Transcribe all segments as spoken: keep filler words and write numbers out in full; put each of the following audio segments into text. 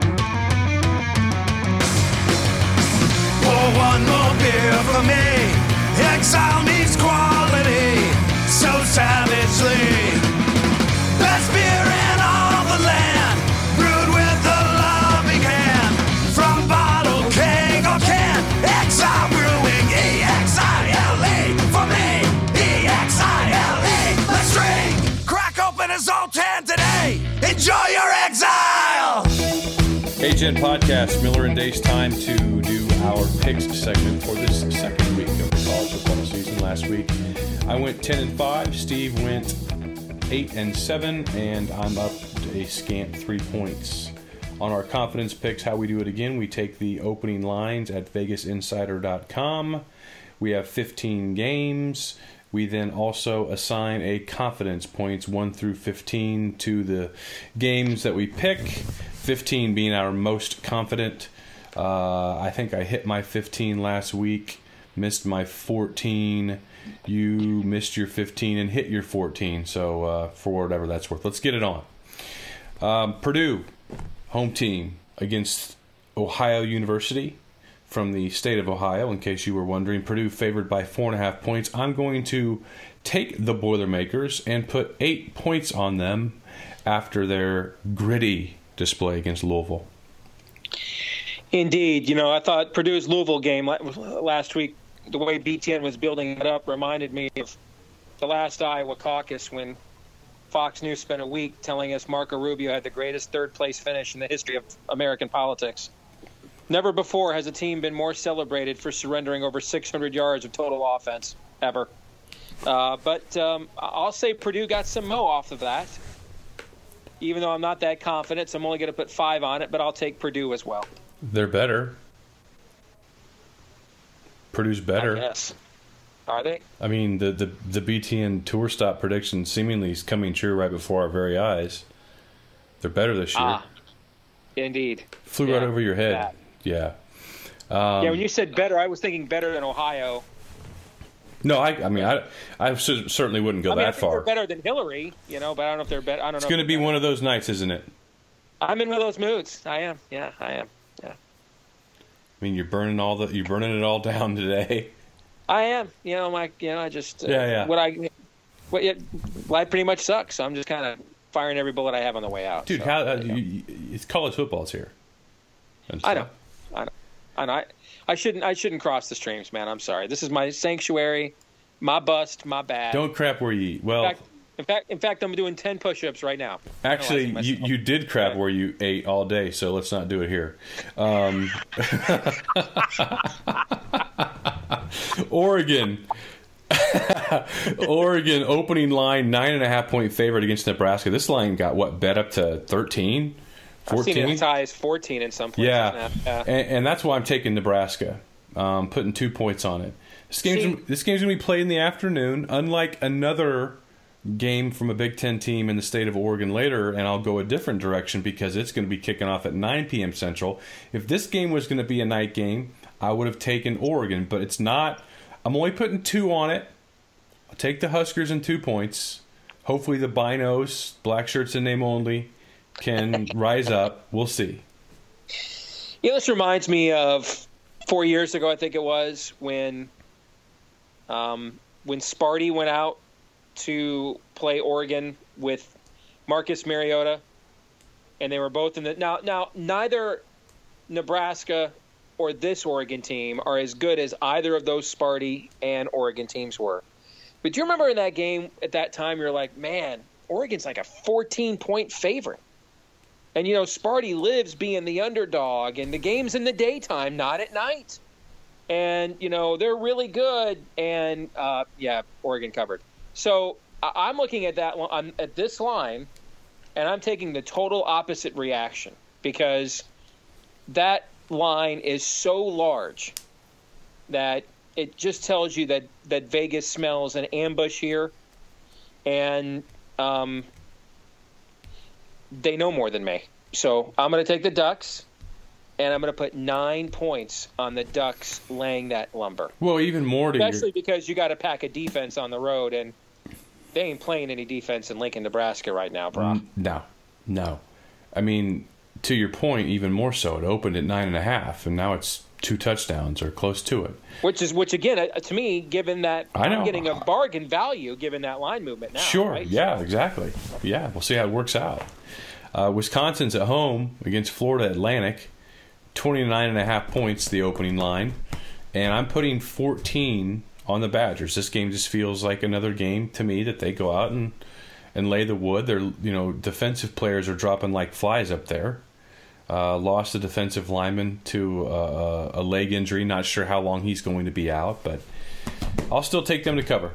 Pour one more beer for me. Exile needs quality so savagely. Best beer in all the land, brewed with a loving hand. From bottle, keg, or can, Exile Brewing, E X I L E. For me, E X I L E. Let's drink, crack open his old can today. Enjoy your exile. H N Podcast, Miller and Dace, time to do our picks segment for this second week of the college football season. Last week, I went ten and five, Steve went eight and seven, and I'm up a scant three points. On our confidence picks, how we do it again, we take the opening lines at vegas insider dot com. We have fifteen games. We then also assign a confidence points one through fifteen to the games that we pick, fifteen being our most confident. Uh, I think I hit my fifteen last week, missed my fourteen. You missed your fifteen and hit your fourteen, so uh, for whatever that's worth. Let's get it on. Um, Purdue, home team against Ohio University. From the state of Ohio, in case you were wondering. Purdue favored by four and a half points. I'm going to take the Boilermakers and put eight points on them after their gritty display against Louisville. Indeed. You know, I thought Purdue's Louisville game last week, the way B T N was building it up, reminded me of the last Iowa caucus when Fox News spent a week telling us Marco Rubio had the greatest third-place finish in the history of American politics. Never before has a team been more celebrated for surrendering over six hundred yards of total offense ever. Uh, but um, I'll say Purdue got some mo off of that. Even though I'm not that confident, so I'm only going to put five on it, but I'll take Purdue as well. They're better. Purdue's better. Yes. Are they? I mean, the, the, the B T N tour stop prediction seemingly is coming true right before our very eyes. They're better this year. Ah, indeed. Flew yeah, right over your head. That. Yeah, um, yeah. When you said better, I was thinking better than Ohio. No, I, I mean, I, I certainly wouldn't go I mean, that I think far. They're better than Hillary, you know. But I don't know if they're better. I don't know. It's going to be better. One of those nights, isn't it? I'm in one of those moods. I am. Yeah, I am. Yeah. I mean, you're burning all the, you're burning it all down today. I am. You know, my, you know, I just. Uh, yeah, yeah. What I, what it, life pretty much sucks. So I'm just kind of firing every bullet I have on the way out. Dude, so, how uh, you know. you, it's college football's here. So. I know. I, I, I shouldn't I shouldn't cross the streams, man. I'm sorry. This is my sanctuary, my bust, my bad. Don't crap where you eat. Well, in fact, in fact, in fact I'm doing ten push-ups right now. Actually, you, you did crap where you ate all day, so let's not do it here. Um, Oregon. Oregon opening line, nine and a half point favorite against Nebraska. This line got, what, bet up to thirteen? fourteen? I've seen it as fourteen in some places. Yeah, yeah. And, and that's why I'm taking Nebraska, um, putting two points on it. This game's, See, this game's going to be played in the afternoon, unlike another game from a Big Ten team in the state of Oregon later, and I'll go a different direction because it's going to be kicking off at nine p.m. Central. If this game was going to be a night game, I would have taken Oregon, but it's not. I'm only putting two on it. I'll take the Huskers and two points. Hopefully the binos, black shirts in name only, can rise up. We'll see. You know, this reminds me of four years ago, I think it was, when um, when Sparty went out to play Oregon with Marcus Mariota, and they were both in the now. Now neither Nebraska or this Oregon team are as good as either of those Sparty and Oregon teams were. But do you remember in that game at that time, you're like, man, Oregon's like a fourteen-point favorite. And, you know, Sparty lives being the underdog, and the game's in the daytime, not at night. And, you know, they're really good, and, uh, yeah, Oregon covered. So I- I'm looking at that one, I'm at this line, and I'm taking the total opposite reaction. because that line is so large that it just tells you that, that Vegas smells an ambush here, and um, they know more than me. So I'm going to take the Ducks, and I'm going to put nine points on the Ducks laying that lumber. Well, even more to Especially your... because you got to pack a defense on the road, and they ain't playing any defense in Lincoln, Nebraska right now, bro. No, no. I mean, to your point, even more so. It opened at nine and a half, and now it's two touchdowns or close to it. Which is, which again, uh, to me, given that I know. I'm getting a bargain value given that line movement now. Sure, right? yeah, so. exactly. Yeah, we'll see how it works out. Uh, Wisconsin's at home against Florida Atlantic. twenty-nine and a half points, the opening line. And I'm putting fourteen on the Badgers. This game just feels like another game to me that they go out and, and lay the wood. They're, you know, defensive players are dropping like flies up there. Uh, lost a defensive lineman to uh, a leg injury. Not sure how long he's going to be out, but I'll still take them to cover.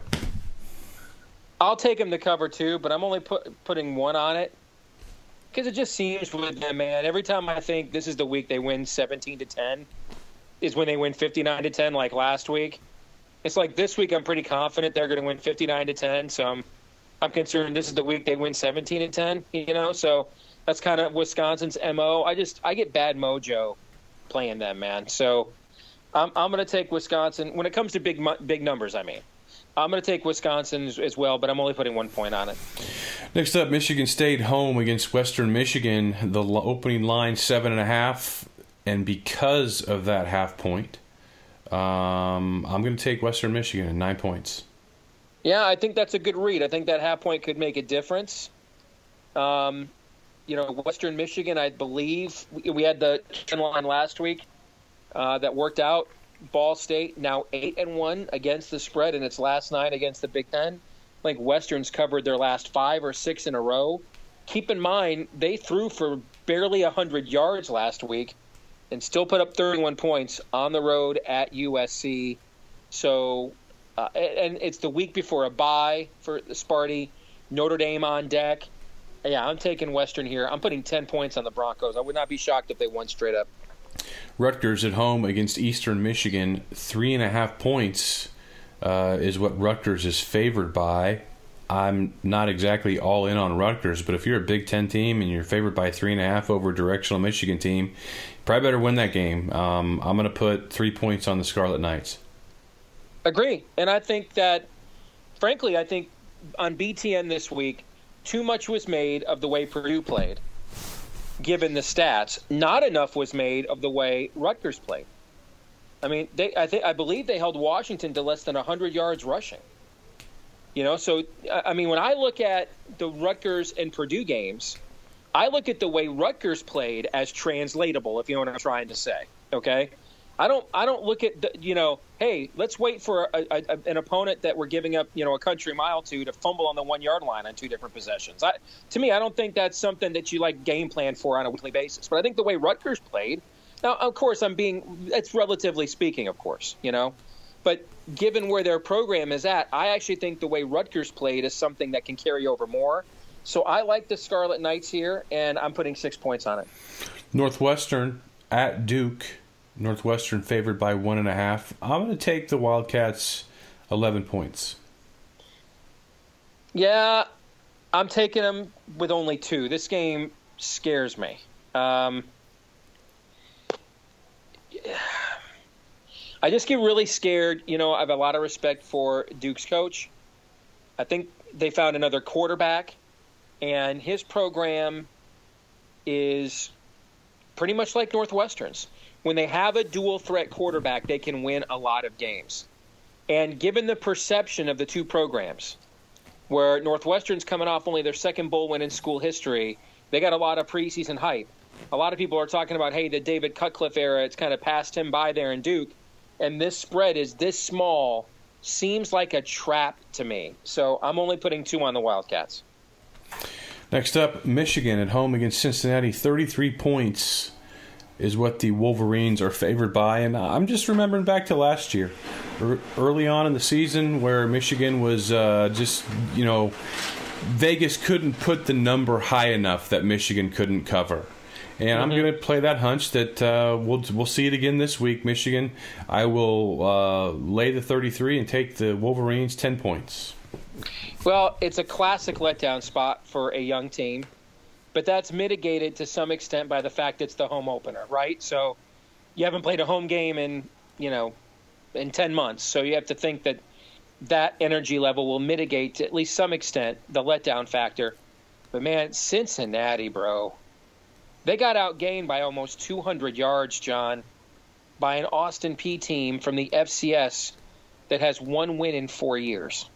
I'll take them to cover too, but I'm only put, putting one on it. Because it just seems with them, man, every time I think this is the week they win seventeen to ten is when they win fifty-nine to ten like last week. It's like this week I'm pretty confident they're going to win fifty-nine to ten, so I'm, I'm concerned this is the week they win seventeen to ten, you know? So that's kind of Wisconsin's M O. I just I get bad mojo playing them, man. So I'm I'm going to take Wisconsin when it comes to big big numbers, I mean. I'm going to take Wisconsin as well, but I'm only putting one point on it. Next up, Michigan State home against Western Michigan. The opening line, seven and a half, and because of that half point, um, I'm going to take Western Michigan at nine points. Yeah, I think that's a good read. I think that half point could make a difference. Um, you know, Western Michigan, I believe we had the trend line last week uh, that worked out. Ball State now eight and one against the spread in its last nine against the Big Ten. I think Western's covered their last five or six in a row. Keep in mind, they threw for barely one hundred yards last week and still put up thirty-one points on the road at U S C. So, uh, and it's the week before a bye for the Sparty. Notre Dame on deck. Yeah, I'm taking Western here. I'm putting ten points on the Broncos. I would not be shocked if they won straight up. Rutgers at home against Eastern Michigan. Three and a half points uh, is what Rutgers is favored by. I'm not exactly all in on Rutgers, but if you're a Big Ten team and you're favored by three and a half over a directional Michigan team, probably better win that game. Um, I'm going to put three points on the Scarlet Knights. Agree. And I think that, frankly, I think on B T N this week, too much was made of the way Purdue played. Given the stats, not enough was made of the way Rutgers played. I mean, they I think I believe they held Washington to less than one hundred yards rushing. You know, so I mean, when I look at the Rutgers and Purdue games, I look at the way Rutgers played as translatable, if you know what I'm trying to say. Okay, I don't I don't look at the, you know, hey, let's wait for a, a, a, an opponent that we're giving up, you know, a country mile to to fumble on the one yard line on two different possessions. I, to me, I don't think that's something that you like game plan for on a weekly basis. But I think the way Rutgers played, now of course I'm being, it's relatively speaking, of course, you know, but given where their program is at, I actually think the way Rutgers played is something that can carry over more. So I like the Scarlet Knights here, and I'm putting six points on it. Northwestern at Duke. Northwestern favored by one and a half. I'm going to take the Wildcats eleven points. Yeah, I'm taking them with only two. This game scares me. Um, I just get really scared. You know, I have a lot of respect for Duke's coach. I think they found another quarterback, and his program is pretty much like Northwestern's. When they have a dual threat quarterback, they can win a lot of games. And given the perception of the two programs, where Northwestern's coming off only their second bowl win in school history, they got a lot of preseason hype. A lot of people are talking about, hey, the David Cutcliffe era, it's kind of passed him by there in Duke. And this spread is this small, seems like a trap to me. So I'm only putting two on the Wildcats. Next up, Michigan at home against Cincinnati, thirty-three points is what the Wolverines are favored by. And I'm just remembering back to last year, early on in the season, where Michigan was uh, just, you know, Vegas couldn't put the number high enough that Michigan couldn't cover. And mm-hmm. I'm going to play that hunch that uh, we'll we'll see it again this week, Michigan. I will uh, lay the thirty-three and take the Wolverines ten points. Well, it's a classic letdown spot for a young team, but that's mitigated to some extent by the fact it's the home opener, right? So you haven't played a home game in, you know, in ten months. So you have to think that that energy level will mitigate to at least some extent the letdown factor. But, man, Cincinnati, bro, they got outgained by almost two hundred yards, John, by an Austin Peay team from the F C S that has one win in four years.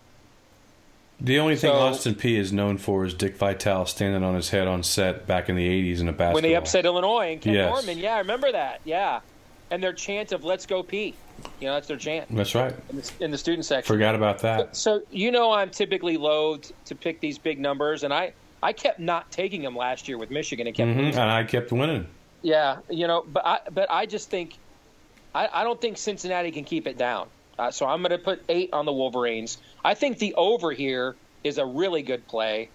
The only thing so, Austin Peay is known for is Dick Vitale standing on his head on set back in the eighties in a basketball. When they upset Illinois and Ken yes. Norman. Yeah, I remember that. Yeah. And their chant of let's go Peay. You know, that's their chant. That's right. In the, in the student section. Forgot about that. So, so, you know, I'm typically loath to pick these big numbers. And I, I kept not taking them last year with Michigan. It kept mm-hmm, losing. And I kept winning. Yeah. You know, but I, but I just think I, – I don't think Cincinnati can keep it down. Uh, so I'm going to put eight on the Wolverines. I think the over here is a really good play,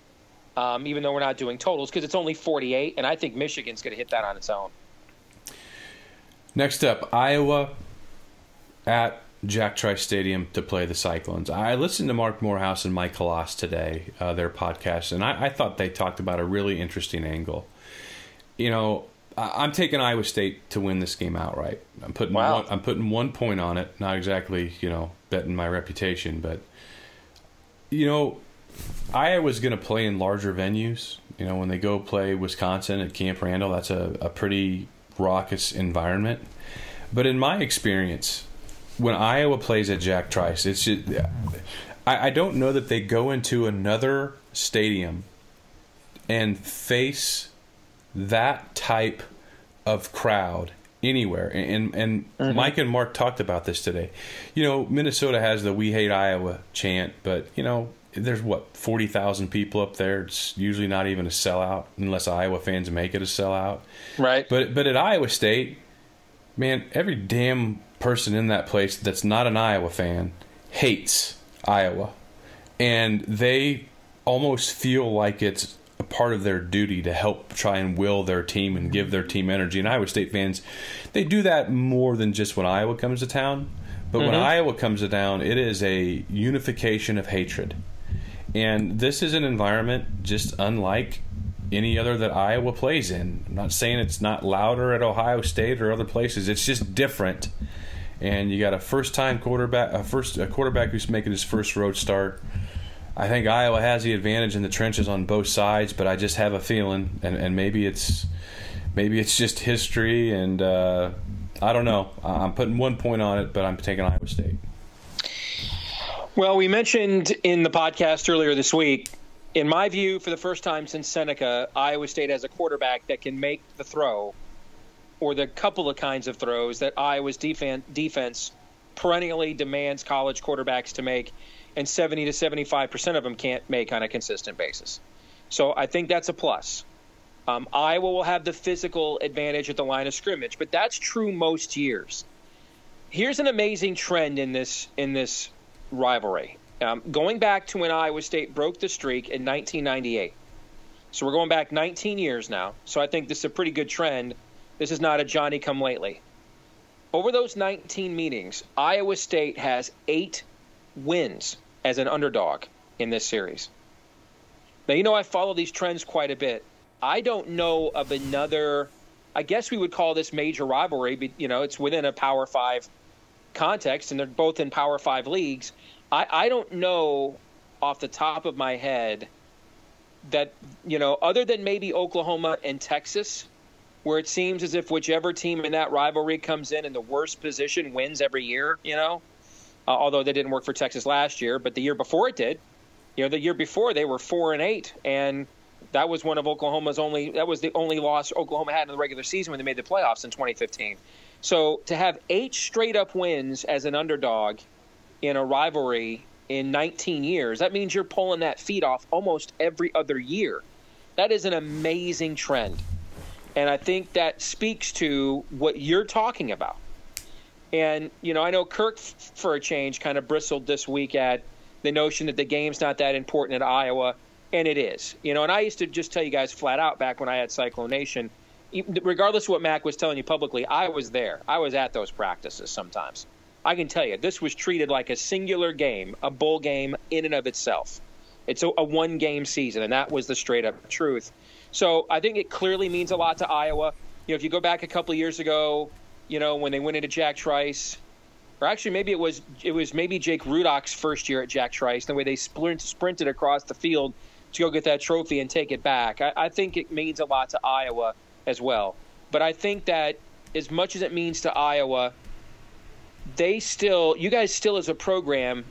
um, even though we're not doing totals, because it's only forty-eight, and I think Michigan's going to hit that on its own. Next up, Iowa at Jack Trice Stadium to play the Cyclones. I listened to Mark Morehouse and Mike Halas today, uh, their podcast, and I, I thought they talked about a really interesting angle. You know, I'm taking Iowa State to win this game outright. I'm putting wow. one, I'm putting one point on it. Not exactly, you know, betting my reputation, but you know, Iowa's going to play in larger venues. You know, when they go play Wisconsin at Camp Randall, that's a, a pretty raucous environment. But in my experience, when Iowa plays at Jack Trice, it's just, I, I don't know that they go into another stadium and face that type of crowd anywhere. And and mm-hmm. Mike and Mark talked about this today. You know, Minnesota has the We Hate Iowa chant, but, you know, there's, what, forty thousand people up there. It's usually not even a sellout unless Iowa fans make it a sellout. Right. But, but at Iowa State, man, every damn person in that place that's not an Iowa fan hates Iowa. And they almost feel like it's a part of their duty to help try and will their team and give their team energy. And Iowa State fans, they do that more than just when Iowa comes to town. But mm-hmm. when Iowa comes to town, it is a unification of hatred. And this is an environment just unlike any other that Iowa plays in. I'm not saying it's not louder at Ohio State or other places. It's just different. And you got a first-time quarterback, a first a quarterback who's making his first road start. I think Iowa has the advantage in the trenches on both sides, but I just have a feeling, and, and maybe it's maybe it's just history, and uh, I don't know. I'm putting one point on it, but I'm taking Iowa State. Well, we mentioned in the podcast earlier this week, in my view, for the first time since Seneca, Iowa State has a quarterback that can make the throw or the couple of kinds of throws that Iowa's defense, defense perennially demands college quarterbacks to make. And seventy to seventy-five percent of them can't make on a consistent basis. So I think that's a plus. Um, Iowa will have the physical advantage at the line of scrimmage, but that's true most years. Here's an amazing trend in this in this rivalry. Um, going back to when Iowa State broke the streak in nineteen ninety-eight. So we're going back nineteen years now. So I think this is a pretty good trend. This is not a Johnny-come-lately. Over those nineteen meetings, Iowa State has eight wins as an underdog in this series. Now, you know, I follow these trends quite a bit. I don't know of another, I guess we would call this major rivalry, but, you know, it's within a Power Five context, and they're both in Power Five leagues. I, I don't know off the top of my head that, you know, other than maybe Oklahoma and Texas, where it seems as if whichever team in that rivalry comes in in the worst position wins every year, you know. Uh, although they didn't work for Texas last year, but the year before it did. You know, the year before they were four and eight, and that was one of Oklahoma's only. That was the only loss Oklahoma had in the regular season when they made the playoffs in twenty fifteen. So to have eight straight-up wins as an underdog in a rivalry in nineteen years, that means you're pulling that feed off almost every other year. That is an amazing trend, and I think that speaks to what you're talking about. And, you know, I know Kirk, for a change, kind of bristled this week at the notion that the game's not that important at Iowa, and it is. You know, and I used to just tell you guys flat out back when I had Cyclone Nation, regardless of what Mac was telling you publicly, I was there. I was at those practices sometimes. I can tell you, this was treated like a singular game, a bowl game in and of itself. It's a, a one-game season, and that was the straight-up truth. So I think it clearly means a lot to Iowa. You know, if you go back a couple of years ago, you know, when they went into Jack Trice, or actually maybe it was it was maybe Jake Rudock's first year at Jack Trice, the way they sprint, sprinted across the field to go get that trophy and take it back. I, I think it means a lot to Iowa as well. But I think that as much as it means to Iowa – they still, you guys still as a program,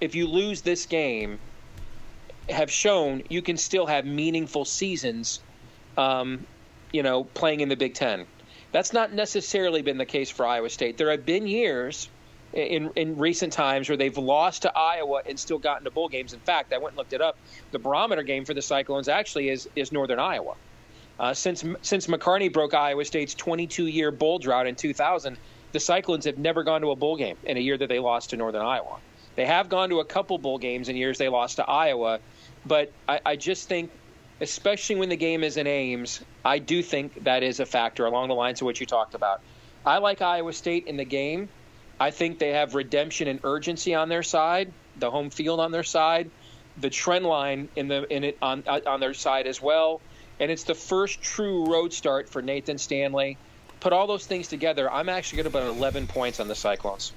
if you lose this game, have shown you can still have meaningful seasons, um, you know, playing in the Big Ten. That's not necessarily been the case for Iowa State. There have been years in in recent times where they've lost to Iowa and still gotten to bowl games. In fact, I went and looked it up. The barometer game for the Cyclones actually is is Northern Iowa. Uh, since since McCartney broke Iowa State's twenty-two year bowl drought in two thousand, the Cyclones have never gone to a bowl game in a year that they lost to Northern Iowa. They have gone to a couple bowl games in years they lost to Iowa, but I, I just think, especially when the game is in Ames, I do think that is a factor along the lines of what you talked about. I like Iowa State in the game. I think they have redemption and urgency on their side, the home field on their side, the trend line in the in it on on their side as well, and it's the first true road start for Nathan Stanley. Put all those things together, I'm actually going to put eleven points on the Cyclones.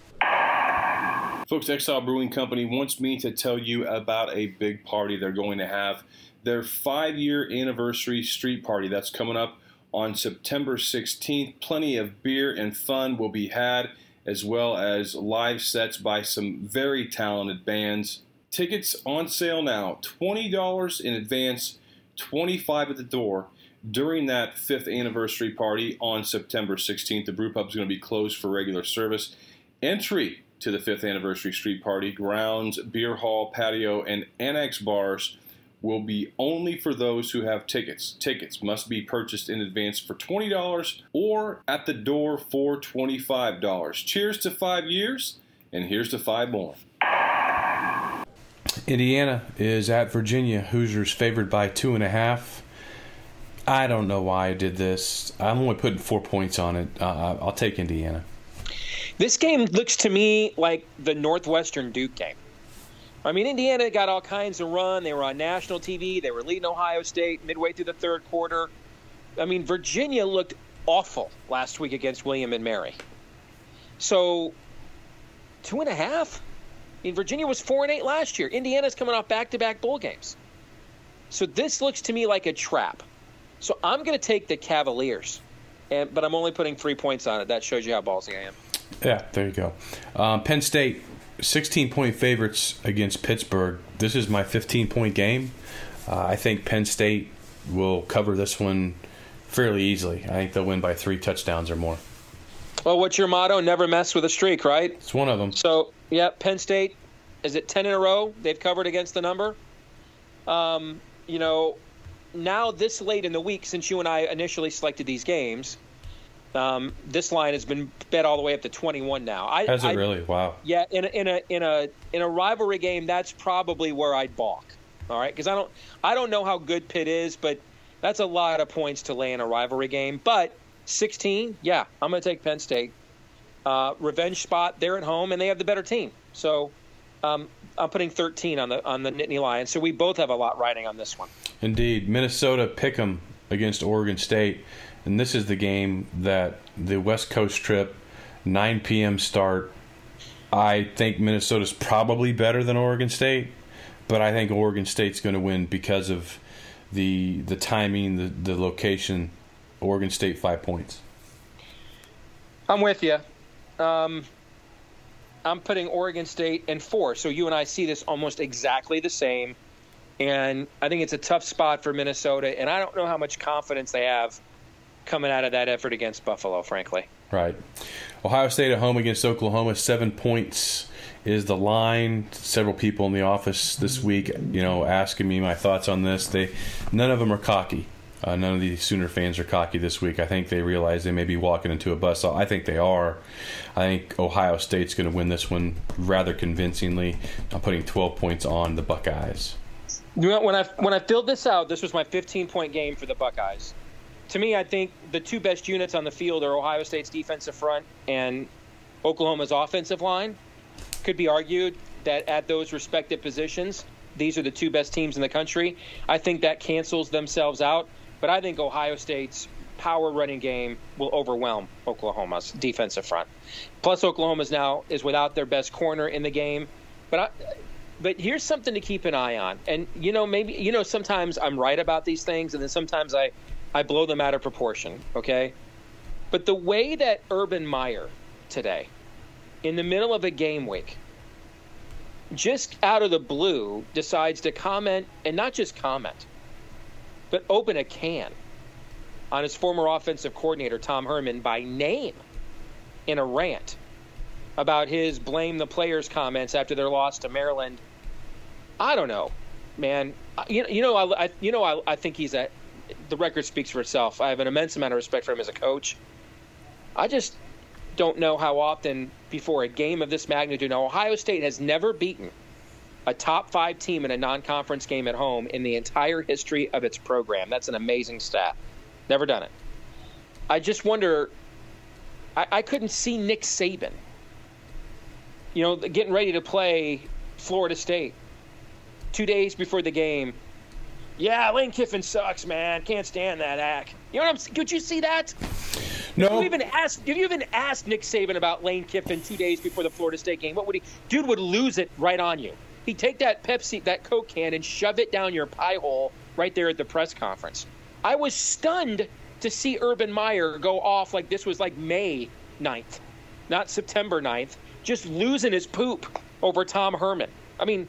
Folks, Exile Brewing Company wants me to tell you about a big party they're going to have. Their five-year anniversary street party that's coming up on September sixteenth. Plenty of beer and fun will be had, as well as live sets by some very talented bands. Tickets on sale now, twenty dollars in advance, twenty-five dollars at the door. During that fifth anniversary party on September sixteenth, the brewpub is going to be closed for regular service. Entry to the fifth anniversary street party, grounds, beer hall, patio, and annex bars will be only for those who have tickets. Tickets must be purchased in advance for twenty dollars or at the door for twenty-five dollars. Cheers to five years, and here's to five more. Indiana is at Virginia. Hoosiers favored by two and a half. I don't know why I did this. I'm only putting four points on it. Uh, I'll take Indiana. This game looks to me like the Northwestern Duke game. I mean, Indiana got all kinds of run. They were on national T V. They were leading Ohio State midway through the third quarter. I mean, Virginia looked awful last week against William and Mary. So, two and a half? I mean, Virginia was four and eight last year. Indiana's coming off back-to-back bowl games. So this looks to me like a trap. So I'm going to take the Cavaliers, and, but I'm only putting three points on it. That shows you how ballsy I am. Yeah, there you go. Um, Penn State, sixteen-point favorites against Pittsburgh. This is my fifteen-point game. Uh, I think Penn State will cover this one fairly easily. I think they'll win by three touchdowns or more. Well, what's your motto? Never mess with a streak, right? It's one of them. So, yeah, Penn State, is it ten in a row they've covered against the number? Um, you know, now this late in the week, since you and I initially selected these games, um, this line has been bet all the way up to twenty-one now. I, has it I, really? Wow. Yeah, in a, in a in a in a rivalry game, that's probably where I'd balk. All right, because I don't I don't know how good Pitt is, but that's a lot of points to lay in a rivalry game. But sixteen, yeah, I'm going to take Penn State. Uh, revenge spot. They're at home and they have the better team. So. Um, I'm putting thirteen on the on the Nittany Lions, so we both have a lot riding on this one. Indeed. Minnesota pick'em against Oregon State, and this is the game that the West Coast trip, nine p.m. start. I think Minnesota's probably better than Oregon State, but I think Oregon State's going to win because of the the timing, the, the location. Oregon State, five points. I'm with you. Um I'm putting Oregon State in four, so you and I see this almost exactly the same, and I think it's a tough spot for Minnesota, and I don't know how much confidence they have coming out of that effort against Buffalo, frankly. Right. Ohio State at home against Oklahoma, seven points is the line. Several people in the office this week, you know, asking me my thoughts on this. They, none of them are cocky. Uh, none of the Sooner fans are cocky this week. I think they realize they may be walking into a bus. So I think they are. I think Ohio State's going to win this one rather convincingly. I'm putting twelve points on the Buckeyes. You know, when I when I filled this out, this was my fifteen-point game for the Buckeyes. to me, I think the two best units on the field are Ohio State's defensive front and Oklahoma's offensive line. Could be argued that at those respective positions, these are the two best teams in the country. I think that cancels themselves out, but I think Ohio State's power running game will overwhelm Oklahoma's defensive front. Plus, Oklahoma's now is without their best corner in the game. But I, but here's something to keep an eye on. And, you know, maybe, you know, sometimes I'm right about these things, and then sometimes I, I blow them out of proportion, okay? But the way that Urban Meyer today, in the middle of a game week, just out of the blue, decides to comment, and not just comment, but open a can on his former offensive coordinator, Tom Herman, by name in a rant about his blame the players comments after their loss to Maryland. I don't know, man. You, you know, I, I, you know, I, I think he's a, the record speaks for itself. I have an immense amount of respect for him as a coach. I just don't know how often before a game of this magnitude. Now, Ohio State has never beaten a top five team in a non-conference game at home in the entire history of its program. That's an amazing stat. Never done it. I just wonder, I, I couldn't see Nick Saban, you know, getting ready to play Florida State two days before the game. Yeah, Lane Kiffin sucks, man. Can't stand that act. You know what I'm saying? Could you see that? No. Did you even ask, did you even ask Nick Saban about Lane Kiffin two days before the Florida State game? What would he – dude would lose it right on you. He'd take that Pepsi, that Coke can, and shove it down your pie hole right there at the press conference. I was stunned to see Urban Meyer go off like this was like May ninth, not September ninth, just losing his poop over Tom Herman. I mean,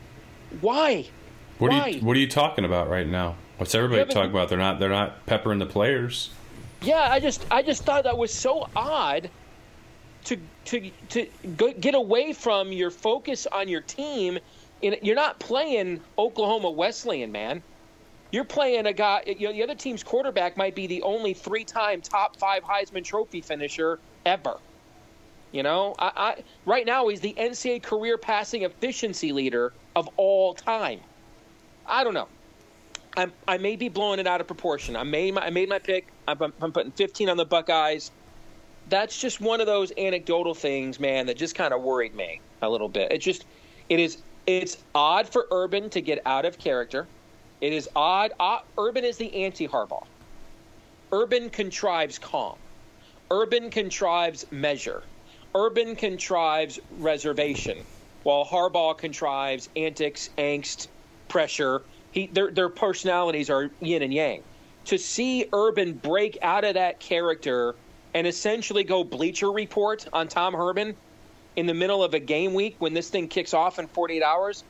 why? What why? Are you, what are you talking about right now? What's everybody Urban, talking about? They're not they're not peppering the players. Yeah, I just I just thought that was so odd to to to go, get away from your focus on your team. In, you're not playing Oklahoma Wesleyan, man. You're playing a guy, you know, the other team's quarterback might be the only three-time top five Heisman Trophy finisher ever. You know, I, I, right now he's the N C double A career passing efficiency leader of all time. I don't know. I'm, I may be blowing it out of proportion. I made my, I made my pick. I'm, I'm putting fifteen on the Buckeyes. That's just one of those anecdotal things, man, that just kind of worried me a little bit. It's just, it is, it's odd for Urban to get out of character. It is odd. Uh, Urban is the anti-Harbaugh. Urban contrives calm. Urban contrives measure. Urban contrives reservation, while Harbaugh contrives antics, angst, pressure. He, their, their personalities are yin and yang. To see Urban break out of that character and essentially go Bleacher Report on Tom Herman in the middle of a game week when this thing kicks off in forty-eight hours,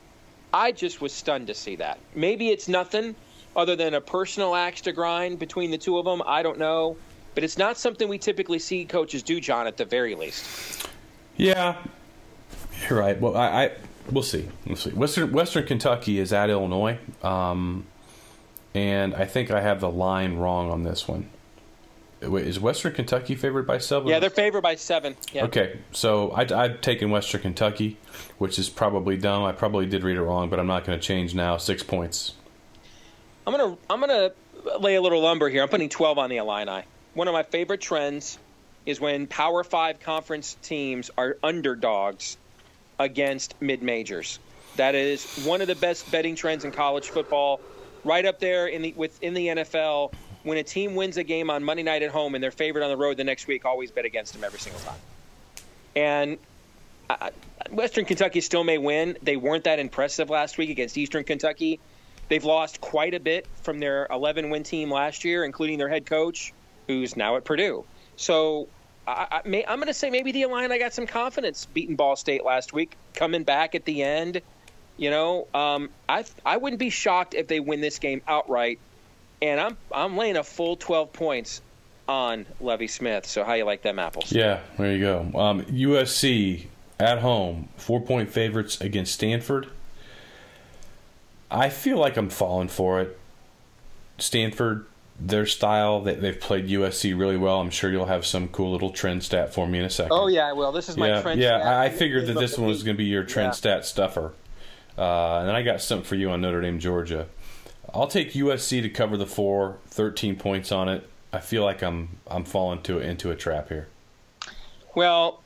I just was stunned to see that. Maybe it's nothing other than a personal axe to grind between the two of them. I don't know. But it's not something we typically see coaches do, John, at the very least. Yeah. You're right. Well, I, I we'll see. We'll see. Western, Western Kentucky is at Illinois. Um, and I think I have the line wrong on this one. Wait, is Western Kentucky favored by seven? Yeah, they're favored by seven. Yeah. Okay, so I, I've taken Western Kentucky, which is probably dumb. I probably did read it wrong, but I'm not going to change now. Six points. I'm gonna I'm gonna lay a little lumber here. I'm putting twelve on the Illini. One of my favorite trends is when Power Five conference teams are underdogs against mid majors. That is one of the best betting trends in college football, right up there in the within the N F L. When a team wins a game on Monday night at home and they're favored on the road the next week, always bet against them every single time. And uh, Western Kentucky still may win. They weren't that impressive last week against Eastern Kentucky. They've lost quite a bit from their eleven-win team last year, including their head coach, who's now at Purdue. So I, I may, I'm going to say maybe the Illini got some confidence beating Ball State last week, coming back at the end. You know, um, I I wouldn't be shocked if they win this game outright. And I'm I'm laying a full twelve points on Lovie Smith. So how you like them apples? Yeah, there you go. Um, U S C at home, four point favorites against Stanford. I feel like I'm falling for it. Stanford, their style, they, they've played U S C really well. I'm sure you'll have some cool little trend stat for me in a second. Oh yeah, I will. This is my yeah, trend. Yeah, stat. I figured that this one was going to be your trend yeah. stat stuffer. Uh, and then I got something for you on Notre Dame, Georgia. I'll take U S C to cover the four, thirteen points on it. I feel like I'm I'm falling to into a trap here. Well,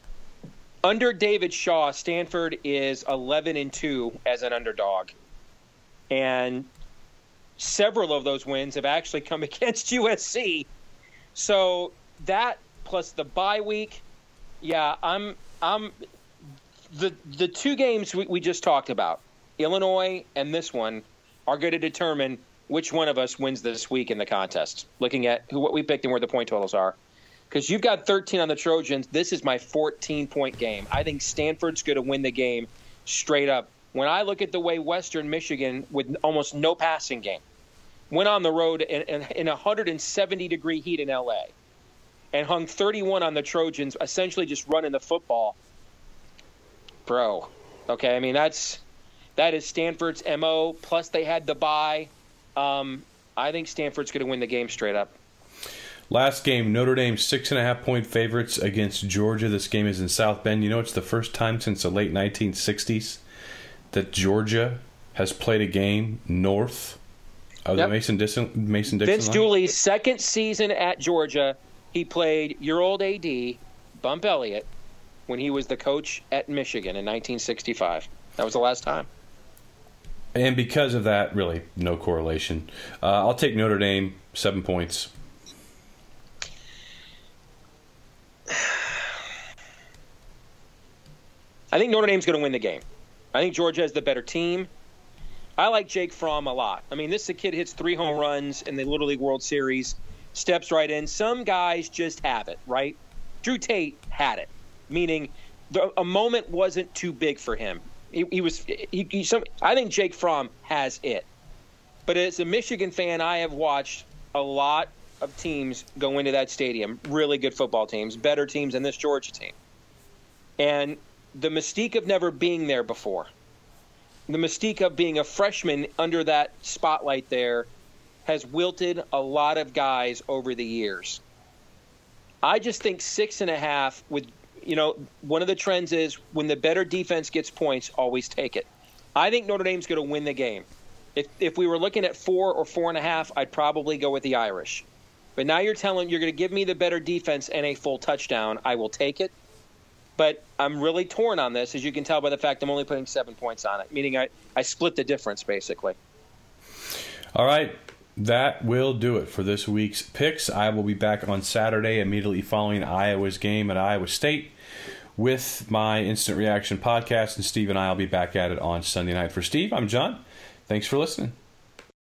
under David Shaw, Stanford is eleven and two as an underdog, and several of those wins have actually come against U S C. So that plus the bye week, yeah, I'm I'm the the two games we, we just talked about, Illinois and this one, are going to determine which one of us wins this week in the contest, looking at who what we picked and where the point totals are. Because you've got thirteen on the Trojans. This is my fourteen-point game. I think Stanford's going to win the game straight up. When I look at the way Western Michigan, with almost no passing game, went on the road in, in, in one hundred seventy degree heat in L A and hung thirty-one on the Trojans, essentially just running the football. Bro, okay, I mean, that's that is Stanford's M O, plus they had the bye. Um, I think Stanford's going to win the game straight up. Last game, Notre Dame, six and a half point favorites against Georgia. This game is in South Bend. You know, it's the first time since the late nineteen sixties that Georgia has played a game north of yep. the Mason-Dixon Mason line. Vince Dooley's second season at Georgia, he played your old A D, Bump Elliott, when he was the coach at Michigan in nineteen sixty-five. That was the last time. And because of that, really, no correlation. Uh, I'll take Notre Dame, seven points. I think Notre Dame's going to win the game. I think Georgia has the better team. I like Jake Fromm a lot. I mean, this is a kid hits three home runs in the Little League World Series, steps right in. Some guys just have it, right? Drew Tate had it, meaning the, a moment wasn't too big for him. He, he was. He, he, some, I think Jake Fromm has it. But as a Michigan fan, I have watched a lot of teams go into that stadium, really good football teams, better teams than this Georgia team. And the mystique of never being there before, the mystique of being a freshman under that spotlight there, has wilted a lot of guys over the years. I just think six and a half with, you know, one of the trends is when the better defense gets points, always take it. I think Notre Dame's going to win the game. If if we were looking at four or four and a half, I'd probably go with the Irish. But now you're telling you're going to give me the better defense and a full touchdown. I will take it. But I'm really torn on this, as you can tell by the fact I'm only putting seven points on it, meaning I, I split the difference, basically. All right. That will do it for this week's picks. I will be back on Saturday immediately following Iowa's game at Iowa State with my Instant Reaction podcast, and Steve and I will be back at it on Sunday night. For Steve, I'm John. Thanks for listening.